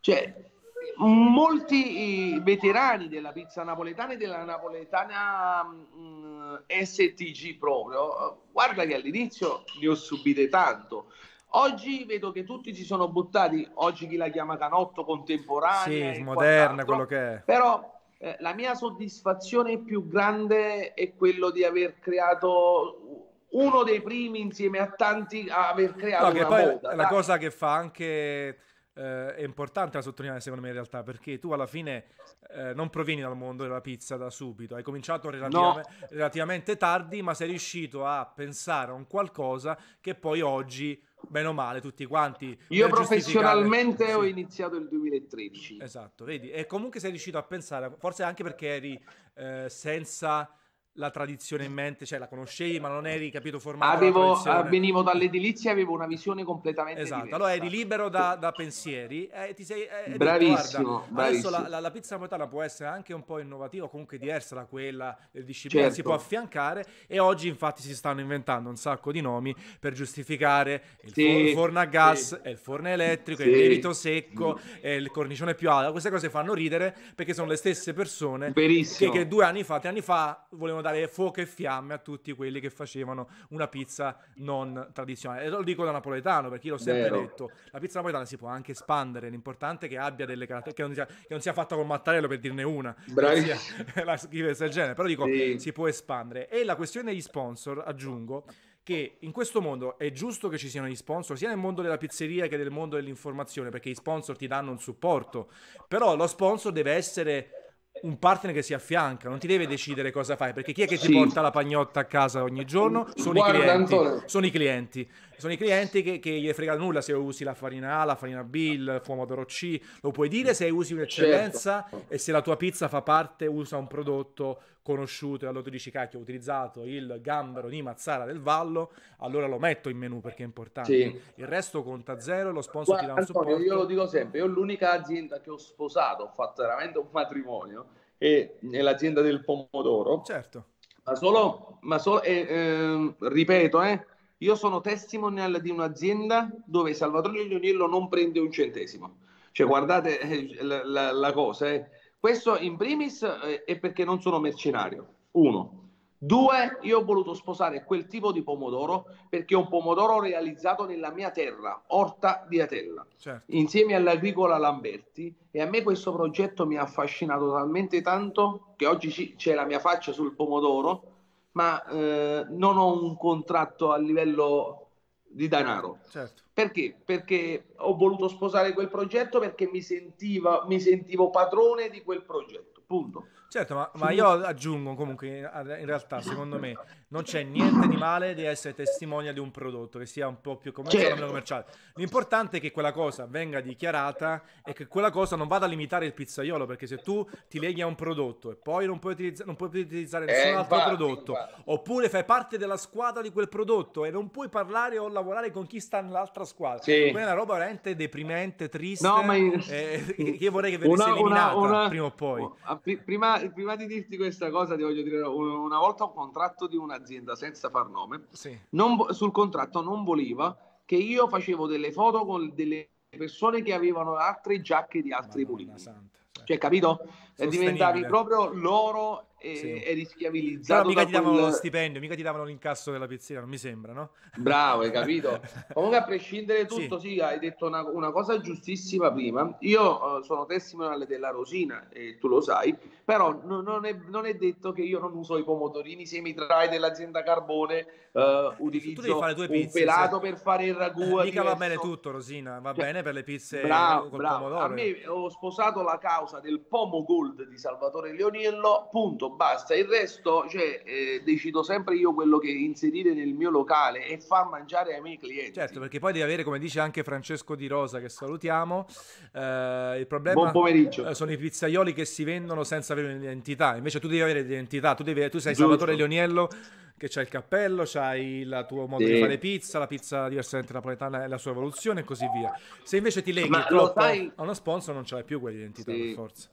Cioè, molti veterani della pizza napoletana e della napoletana mh, S T G proprio, guarda che all'inizio ne ho subite tanto. Oggi vedo che tutti si sono buttati, oggi chi la chiama canotto, contemporanea, sì, moderna, quello che è. Però eh, la mia soddisfazione più grande è quello di aver creato uno dei primi insieme a tanti a aver creato no, che una poi moda. È la cosa che fa anche... Eh, è importante da sottolineare, secondo me, in realtà, perché tu alla fine eh, non provieni dal mondo della pizza da subito, hai cominciato relativ- no. relativamente tardi, ma sei riuscito a pensare a un qualcosa che poi oggi, bene o male, tutti quanti... Io professionalmente giustificare... ho iniziato il duemilatredici. Esatto, vedi, e comunque sei riuscito a pensare, forse anche perché eri eh, senza... la tradizione in mente, cioè la conoscevi ma non eri, capito, formato. Avevo, venivo dall'edilizia, avevo una visione completamente esatto, diversa. Allora eri libero da, da pensieri e ti sei e bravissimo, detto, guarda, bravissimo. Adesso la, la, la pizza napoletana può essere anche un po' innovativa, comunque diversa da quella del disciplina, certo. Si può affiancare e oggi infatti si stanno inventando un sacco di nomi per giustificare il sì, forno a gas, sì. Il forno elettrico, sì. Il lievito secco, sì. E il cornicione più alto. Queste cose fanno ridere perché sono le stesse persone che, che due anni fa, tre anni fa volevano dare fuoco e fiamme a tutti quelli che facevano una pizza non tradizionale. E lo dico da napoletano, perché io l'ho sempre Vero. detto, la pizza napoletana si può anche espandere, l'importante è che abbia delle caratteristiche, che non sia, che non sia fatta con mattarello, per dirne una, sia, la scrivesse del genere, però dico, sì. Si può espandere. E la questione degli sponsor, aggiungo, che in questo mondo è giusto che ci siano gli sponsor, sia nel mondo della pizzeria che nel mondo dell'informazione, perché gli sponsor ti danno un supporto, però lo sponsor deve essere un partner che si affianca, non ti deve decidere cosa fai, perché chi è che sì. ti porta la pagnotta a casa ogni giorno? Sono Guarda, i clienti Antonio. sono i clienti sono i clienti che, che gli frega nulla se usi la farina A, la farina B, il pomodoro C, lo puoi dire se usi un'eccellenza, certo. E se la tua pizza fa parte, usa un prodotto conosciuto e allora tu dici, cacchio, ho utilizzato il gambero di Mazzara del Vallo, allora lo metto in menù perché è importante, sì. Il resto conta zero, lo sponsor Guarda, ti dà un supporto. Antonio, io lo dico sempre, io l'unica azienda che ho sposato, ho fatto veramente un matrimonio, e nell'azienda del pomodoro, certo, ma solo, ma solo eh, eh, ripeto, eh, io sono testimonial di un'azienda dove Salvatore Lioniello non prende un centesimo, cioè guardate eh, la, la, la cosa, eh. Questo in primis eh, è perché non sono mercenario, uno, due, io ho voluto sposare quel tipo di pomodoro perché è un pomodoro realizzato nella mia terra, Orta di Atella, certo. Insieme all'agricola Lamberti, e a me questo progetto mi ha affascinato talmente tanto che oggi c'è la mia faccia sul pomodoro, ma eh, non ho un contratto a livello di denaro, certo. Perché? Perché ho voluto sposare quel progetto perché mi sentiva, mi sentivo padrone di quel progetto, punto. Certo, ma, ma io aggiungo comunque, in realtà, secondo me, non c'è niente di male di essere testimonial di un prodotto, che sia un po' più commerciale o meno commerciale. L'importante è che quella cosa venga dichiarata e che quella cosa non vada a limitare il pizzaiolo, perché se tu ti leghi a un prodotto e poi non puoi, utilizz- non puoi utilizzare nessun eh, altro infatti, prodotto, infatti. Oppure fai parte della squadra di quel prodotto e non puoi parlare o lavorare con chi sta nell'altra squadra. Sì. Quella è una roba veramente deprimente, triste, no, ma io... eh, che io vorrei che venisse una, eliminata una, una... prima o poi. Prima Prima di dirti questa cosa ti voglio dire, una volta un contratto di un'azienda senza far nome, sì. non, sul contratto non voleva che io facevo delle foto con delle persone che avevano altre giacche di altri puliti, cioè capito? Diventavi proprio loro e sì. eri schiavillizzato. Però mica ti davano quel... lo stipendio, mica ti davano l'incasso della pizzeria, non mi sembra, no? Bravo, hai capito? Comunque a prescindere tutto, sì, sì hai detto una, una cosa giustissima prima. Io uh, sono testimoniale della Rosina e tu lo sai, però no, non, è, non è detto che io non uso i pomodorini semitrai dell'azienda Carbone, uh, utilizzo fare due pizze, un pelato se... per fare il ragù. Eh, mica va bene tutto, Rosina, va cioè, bene per le pizze bravo, col bravo. pomodoro. A me ho sposato la causa del pomo gold di Salvatore Lioniello, punto. basta. Il resto, cioè, eh, decido sempre io quello che inserire nel mio locale e far mangiare ai miei clienti. Certo, perché poi devi avere, come dice anche Francesco Di Rosa, che salutiamo, eh, il problema sono i pizzaioli che si vendono senza avere un'identità. Invece tu devi avere l'identità, tu, devi, tu sei Giusto. Salvatore Lioniello, che c'è il cappello, c'hai il tuo modo sì. di fare pizza, la pizza diversamente napoletana e la sua evoluzione e così via. Se invece ti leghi Ma troppo sai... a uno sponsor non ce l'hai più quell'identità, sì. per forza.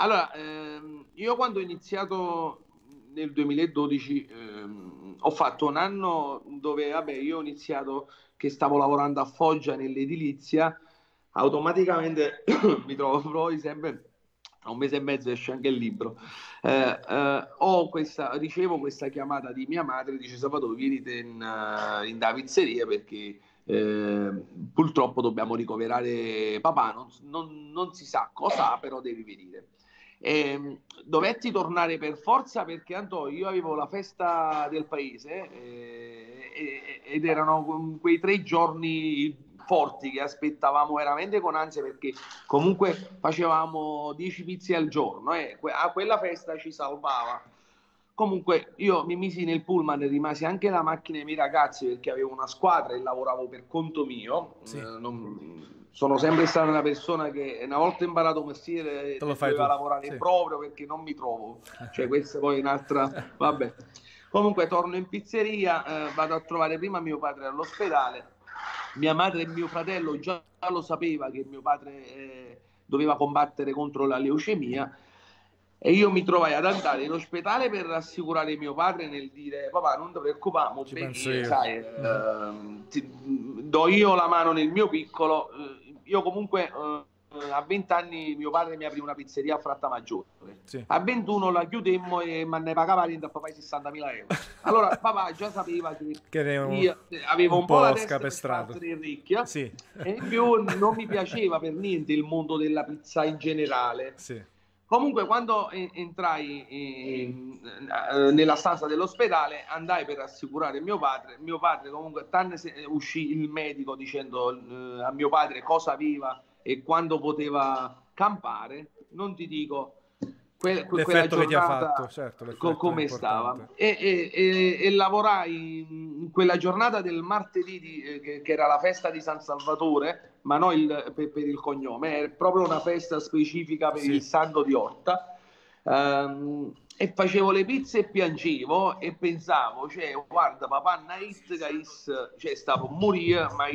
Allora, ehm, io quando ho iniziato nel duemiladodici ehm, ho fatto un anno dove, vabbè, io ho iniziato che stavo lavorando a Foggia nell'edilizia, automaticamente mi trovo poi sempre... un mese e mezzo esce anche il libro, eh, eh, ho questa, ricevo questa chiamata di mia madre, dice: Salvatore, venite in, in da pizzeria perché eh, purtroppo dobbiamo ricoverare papà, non, non, non si sa cosa, però devi venire. E dovetti tornare per forza perché Antonio, io avevo la festa del paese eh, ed erano quei tre giorni forti che aspettavamo veramente con ansia, perché comunque facevamo dieci pizze al giorno e eh. a quella festa ci salvava. Comunque io mi misi nel pullman, rimasi anche la macchina dei miei ragazzi perché avevo una squadra e lavoravo per conto mio. Sì. Eh, non, sono sempre stata una persona che una volta imparato un mestiere doveva lavorare sì. proprio, perché non mi trovo. Cioè questa poi è un'altra... Vabbè. Comunque torno in pizzeria, eh, vado a trovare prima mio padre all'ospedale. Mia madre e mio fratello già lo sapeva che mio padre eh, doveva combattere contro la leucemia, e io mi trovai ad andare in ospedale per rassicurare mio padre nel dire: papà, non ti preoccupamo, perché, sai, eh, ti, do io la mano nel mio piccolo. Io comunque eh, a venti anni mio padre mi aprì una pizzeria a Frattamaggiore, sì. a ventuno la chiudemmo e me ne pagava da papà i sessantamila euro. Allora papà già sapeva che, che un, io avevo un, un po', po' la testa per ricchia, sì. e in più non mi piaceva per niente il mondo della pizza in generale. Sì. Comunque quando entrai in, nella stanza dell'ospedale andai per rassicurare mio padre. Mio padre comunque uscì il medico dicendo eh, a mio padre cosa aveva e quando poteva campare. Non ti dico que- que- quella giornata che ti ha fatto, certo, co- come stava. E, e, e, e lavorai in quella giornata del martedì di, eh, che, che era la festa di San Salvatore, ma non il, per, per il cognome, è proprio una festa specifica per sì. il santo di Orta, um, e facevo le pizze e piangevo e pensavo, cioè, guarda papà, cioè, stavo morire, ma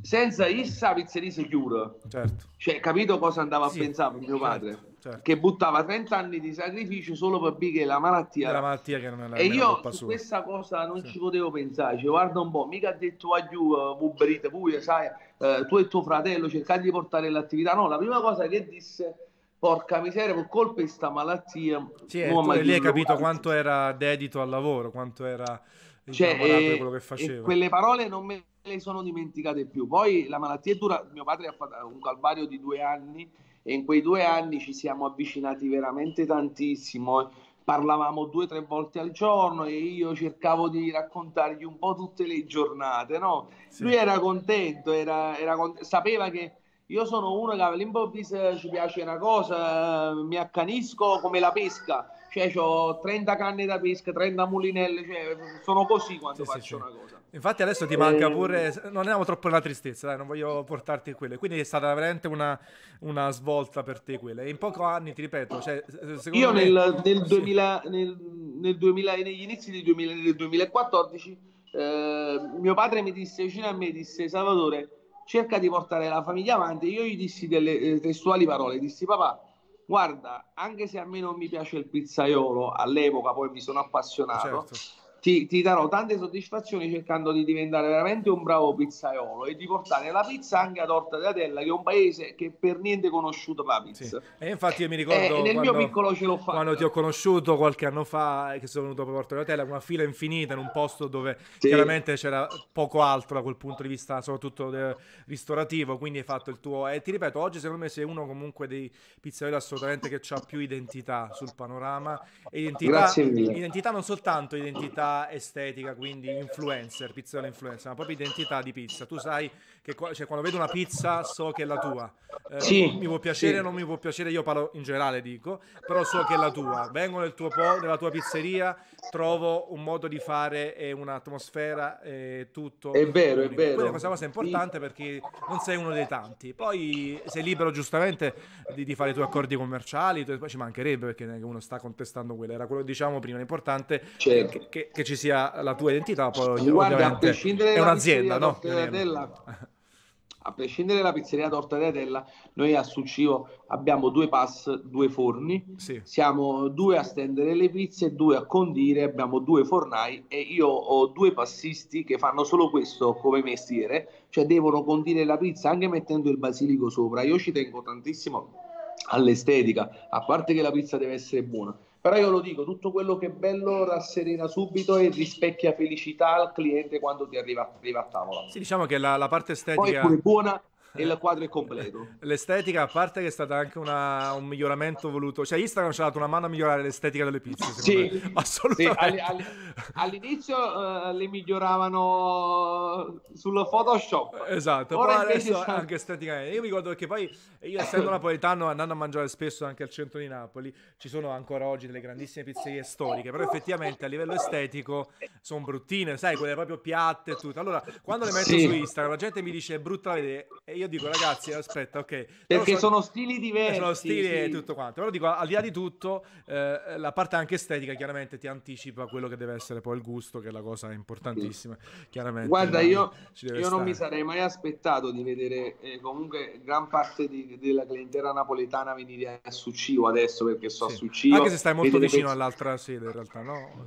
senza issa pizzeria si chiude, certo. cioè, capito cosa andava sì, a pensare mio padre, certo, certo. che buttava trenta anni di sacrificio solo per che la malattia, la malattia che non è la, e io su sua. Questa cosa non sì. ci potevo pensare, cioè, guarda un po', mica ha detto a giù Uberite pure, sai, eh, tu e tuo fratello cercate di portare l'attività, no, la prima cosa che disse: porca miseria, per colpa di sta malattia. Sì, tu lì hai capito quanto era dedito al lavoro, quanto era innamorato, cioè, di quello che faceva. Quelle parole non me le sono dimenticate più. Poi la malattia è dura, mio padre ha fatto un calvario di due anni e in quei due anni ci siamo avvicinati veramente tantissimo, parlavamo due o tre volte al giorno e io cercavo di raccontargli un po' tutte le giornate, no? Sì. Lui era contento, era, era contento, sapeva che io sono uno che all'improvviso ci piace una cosa, mi accanisco come la pesca, cioè ho trenta canne da pesca, trenta mulinelle, cioè sono così quando sì, faccio sì, una sì. cosa. Infatti adesso ti manca pure, non andiamo troppo nella tristezza, dai, non voglio portarti in quello, quindi è stata veramente una, una svolta per te quella, e in pochi anni, ti ripeto, cioè, secondo io me... nel, nel, duemila, nel, nel duemila, negli inizi del, duemila, del duemilaquattordici eh, mio padre mi disse, vicino a me disse: Salvatore, cerca di portare la famiglia avanti. Io gli dissi delle eh, testuali parole, dissi: papà, guarda, anche se a me non mi piace il pizzaiolo, all'epoca poi mi sono appassionato, certo. ti, ti darò tante soddisfazioni cercando di diventare veramente un bravo pizzaiolo e di portare la pizza anche ad Orta di Atella, che è un paese che per niente è conosciuto la pizza. Sì. E infatti io mi ricordo eh, quando, nel mio piccolo ce l'ho fatto. Quando ti ho conosciuto qualche anno fa, che sono venuto a Orta di Atella con una fila infinita in un posto dove sì. chiaramente c'era poco altro da quel punto di vista, soprattutto del ristorativo, quindi hai fatto il tuo... E ti ripeto, oggi secondo me sei uno comunque dei pizzaioli assolutamente che ha più identità sul panorama. Identità, identità non soltanto identità identità estetica, quindi influencer, pizzeria influencer, una propria identità di pizza. Tu sai che qua, cioè, quando vedo una pizza so che è la tua, eh, sì, mi può piacere o sì, non mi può piacere, io parlo in generale, dico, però so che è la tua, vengo nel tuo po- nella tua pizzeria, trovo un modo di fare e un'atmosfera e tutto. È vero, è vero. Quindi questa cosa è importante, sì, perché non sei uno dei tanti. Poi sei libero giustamente di, di fare i tuoi accordi commerciali, tu, ci mancherebbe, perché uno sta contestando quello, era quello che diciamo prima, l'importante certo. che, che, che ci sia la tua identità, poi guarda, a prescindere è un'azienda, no? A prescindere dalla pizzeria Orta di Atella, noi a Succio abbiamo due pass, due forni, sì, siamo due a stendere le pizze, due a condire, abbiamo due fornai e io ho due passisti che fanno solo questo come mestiere, cioè devono condire la pizza anche mettendo il basilico sopra. Io ci tengo tantissimo all'estetica, a parte che la pizza deve essere buona, però io lo dico, tutto quello che è bello rasserena subito e rispecchia felicità al cliente quando ti arriva, arriva a tavola. Sì, diciamo che la, la parte estetica poi è pure buona e il quadro è completo. L'estetica, a parte che è stata anche una, un miglioramento voluto, cioè Instagram ci ha dato una mano a migliorare l'estetica delle pizze, secondo sì, me. Assolutamente. Sì, all, all, all'inizio uh, le miglioravano sul Photoshop, esatto, ora poi adesso stanno... anche esteticamente. Io mi ricordo che poi io, essendo napoletano, andando a mangiare spesso anche al centro di Napoli, ci sono ancora oggi delle grandissime pizzerie storiche, però effettivamente a livello estetico sono bruttine, sai, quelle proprio piatte e tutto. Allora quando le metto sì, su Instagram la gente mi dice è brutta vedere, e io Io dico ragazzi aspetta, ok, perché sono, sono stili diversi, sono stili sì, e tutto quanto, però dico al di là di tutto eh, la parte anche estetica chiaramente ti anticipa quello che deve essere poi il gusto, che è la cosa importantissima, sì, chiaramente. Guarda, no, io, io non stare. mi sarei mai aspettato di vedere eh, comunque gran parte di, della clientela napoletana venire a Succio adesso, perché so sì, a Succio anche se stai molto vicino pezzi... all'altra sede in realtà, no?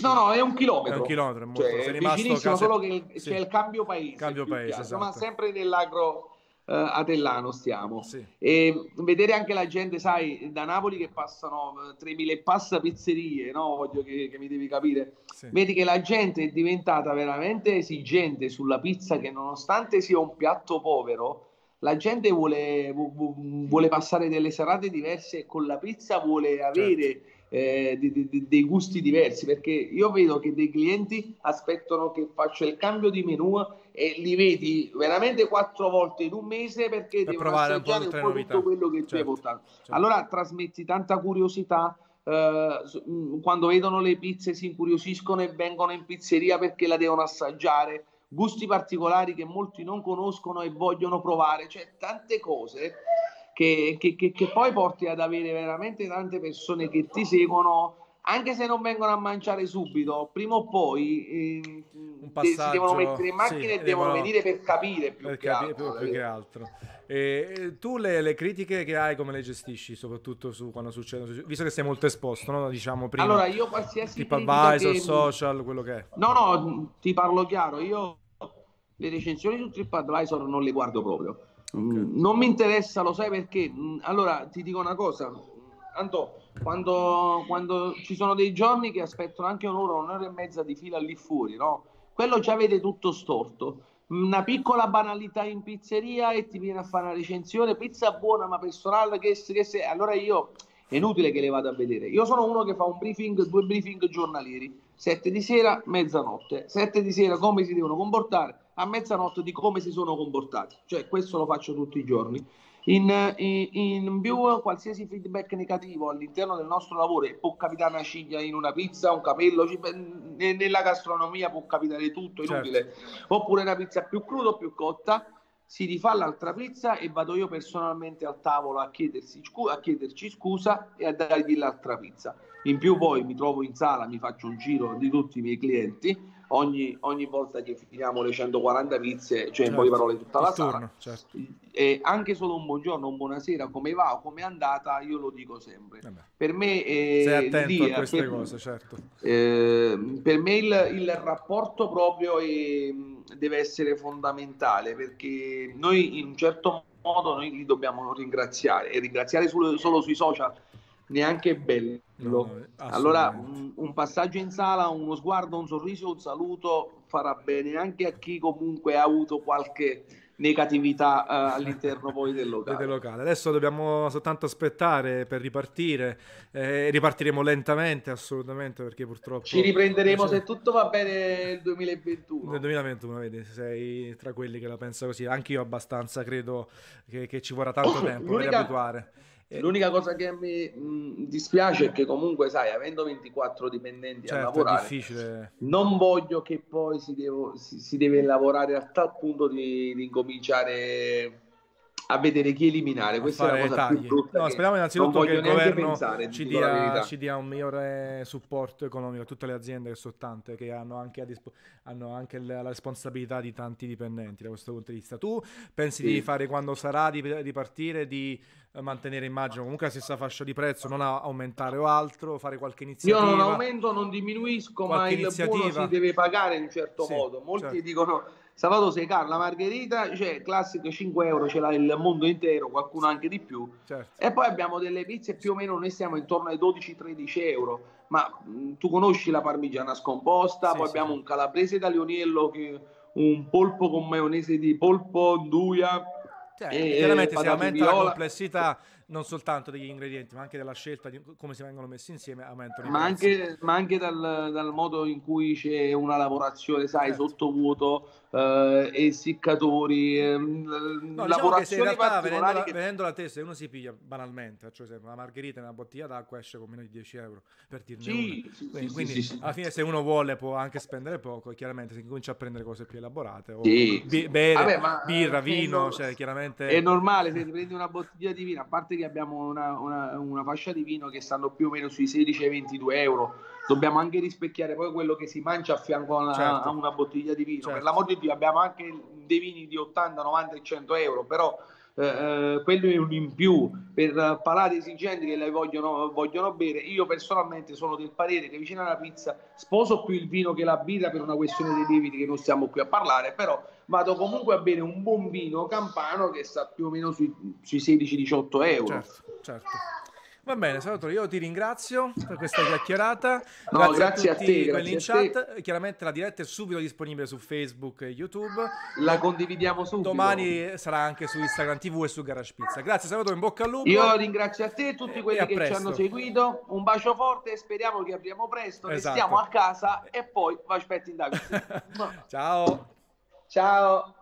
No, no, è un chilometro, è un chilometro, è molto, cioè, sei rimasto case... solo che c'è sì, il cambio paese, cambio paese esatto, ma sempre nell'agro Uh, atellano stiamo, sì, e vedere anche la gente, sai, da Napoli che passano tremila passa pizzerie, no? Voglio che, che mi devi capire, sì, vedi che la gente è diventata veramente esigente sulla pizza, che nonostante sia un piatto povero la gente vuole, vu- vuole passare delle serate diverse e con la pizza vuole avere certo. eh, de- de- dei gusti diversi, perché io vedo che dei clienti aspettano che faccia il cambio di menù e li vedi veramente quattro volte in un mese, perché per devono assaggiare un po', un po tutto quello che certo, ti hai portato. Certo. Allora trasmetti tanta curiosità, eh, quando vedono le pizze si incuriosiscono e vengono in pizzeria perché la devono assaggiare, gusti particolari che molti non conoscono e vogliono provare, cioè tante cose che, che, che, che poi porti ad avere veramente tante persone che ti seguono, anche se non vengono a mangiare subito, prima o poi eh, un passaggio, si devono mettere in macchina, sì, e devono, devono venire per capire più per che capire altro. Più, più che altro. E tu le, le critiche che hai come le gestisci, soprattutto su quando succede, visto che sei molto esposto, no? Diciamo prima. Allora io qualsiasi TripAdvisor, che... social, quello che è. No, no, ti parlo chiaro, io le recensioni su TripAdvisor non le guardo proprio. Okay. Non mi interessa, lo sai perché? Allora ti dico una cosa, Anto, quando, quando ci sono dei giorni che aspettano anche un'ora, un'ora e mezza di fila lì fuori, no? Quello già vede tutto storto. Una piccola banalità in pizzeria e ti viene a fare una recensione, pizza buona ma personale, che, che se... allora io è inutile che le vado a vedere. Io sono uno che fa un briefing, due briefing giornalieri, sette di sera, mezzanotte, sette di sera come si devono comportare, a mezzanotte di come si sono comportati, cioè questo lo faccio tutti i giorni. In, in, in più qualsiasi feedback negativo all'interno del nostro lavoro, può capitare una ciglia in una pizza, un capello, nella gastronomia può capitare tutto, inutile, certo, oppure una pizza più cruda o più cotta, si rifà l'altra pizza e vado io personalmente al tavolo a, chiedersi, a chiederci scusa e a dargli l'altra pizza. In più poi mi trovo in sala, mi faccio un giro di tutti i miei clienti, Ogni, ogni volta che finiamo le centoquaranta pizze, cioè in poche parole tutta la sala, certo, e anche solo un buongiorno, un buonasera, come va o come è andata, io lo dico sempre. Vabbè. Per me è, sei attento lì, a queste per, cose, certo. Eh, per me il, il rapporto proprio è, deve essere fondamentale, perché noi in un certo modo noi li dobbiamo ringraziare, e ringraziare solo, solo sui social neanche bello. No, allora un, un passaggio in sala, uno sguardo, un sorriso, un saluto farà bene anche a chi comunque ha avuto qualche negatività uh, all'interno poi del locale. del locale. Adesso dobbiamo soltanto aspettare per ripartire, eh, ripartiremo lentamente assolutamente, perché purtroppo... Ci riprenderemo, se tutto va bene, nel duemilaventuno. Nel duemilaventuno, vedi, sei tra quelli che la pensa così, anche io abbastanza, credo che, che ci vorrà tanto tempo per abituare. L'unica cosa che mi mh, dispiace è che comunque, sai, avendo ventiquattro dipendenti, certo, a lavorare, è difficile. Non voglio che poi si, devo, si, si deve lavorare a tal punto di, di incominciare a vedere chi eliminare. A Questa è la cosa più brutta. No, che speriamo innanzitutto che il governo pensare, ci, dia, ci dia un migliore supporto economico a tutte le aziende, che sono tante, che hanno anche, a disp- hanno anche la responsabilità di tanti dipendenti da questo punto di vista. Tu pensi sì. di fare, quando sarà, di ripartire, di mantenere, immagino, comunque la stessa fascia di prezzo, non aumentare o altro, fare qualche iniziativa? Io non aumento, non diminuisco, ma il iniziativa. buono si deve pagare in un certo sì, modo. Molti certo. dicono: Salvatore, sei caro, la margherita, cioè, classico cinque euro, ce l'ha il mondo intero, qualcuno anche di più. Certo. E poi abbiamo delle pizze, più o meno noi stiamo intorno ai dodici tredici euro, ma mh, tu conosci la parmigiana scomposta, sì, poi sì. abbiamo un calabrese da Lioniello, che un polpo con maionese di polpo, nduja. Cioè, e, chiaramente si aumenta la complessità non soltanto degli ingredienti, ma anche della scelta di come si vengono messi insieme, aumentano. Ma anche, ma anche dal, dal modo in cui c'è una lavorazione, sai, certo. sottovuoto, eh, essiccatori, eh, no, lavorazioni diciamo particolari. Che... Venendo da te, se uno si piglia banalmente, cioè una margherita e una bottiglia d'acqua, esce con meno di dieci euro, per dirne sì, una. Sì, quindi sì, quindi sì, sì. alla fine, se uno vuole, può anche spendere poco, e chiaramente si comincia a prendere cose più elaborate, o sì. b- bere, Vabbè, ma, birra, vino, no, cioè chiaramente... È normale, se ti prendi una bottiglia di vino, a parte che abbiamo una, una, una fascia di vino che stanno più o meno sui sedici e ventidue euro, dobbiamo anche rispecchiare poi quello che si mangia a fianco a una, certo. a una bottiglia di vino, certo. per l'amor di Dio. Abbiamo anche dei vini di ottanta, novanta e cento euro, però eh, quello è un in più per palati esigenti che le vogliono, vogliono bere. Io personalmente sono del parere che vicino alla pizza sposo più il vino che la birra, per una questione dei lieviti che non stiamo qui a parlare, però vado comunque a bere un buon vino campano che sta più o meno sui, sui sedici diciotto euro. Certo, certo. Va bene, Salvatore, io ti ringrazio per questa chiacchierata. No, grazie, grazie a tutti, a te, quelli in chat. Te. Chiaramente la diretta è subito disponibile su Facebook e YouTube. La condividiamo subito. Domani sarà anche su Instagram tivù e su Garage Pizza. Grazie, Salvatore, in bocca al lupo. Io ringrazio a te e tutti quelli e che presto. ci hanno seguito. Un bacio forte, speriamo che apriamo presto, esatto. che stiamo a casa e poi vi aspetto in Dago. Ciao. Ciao.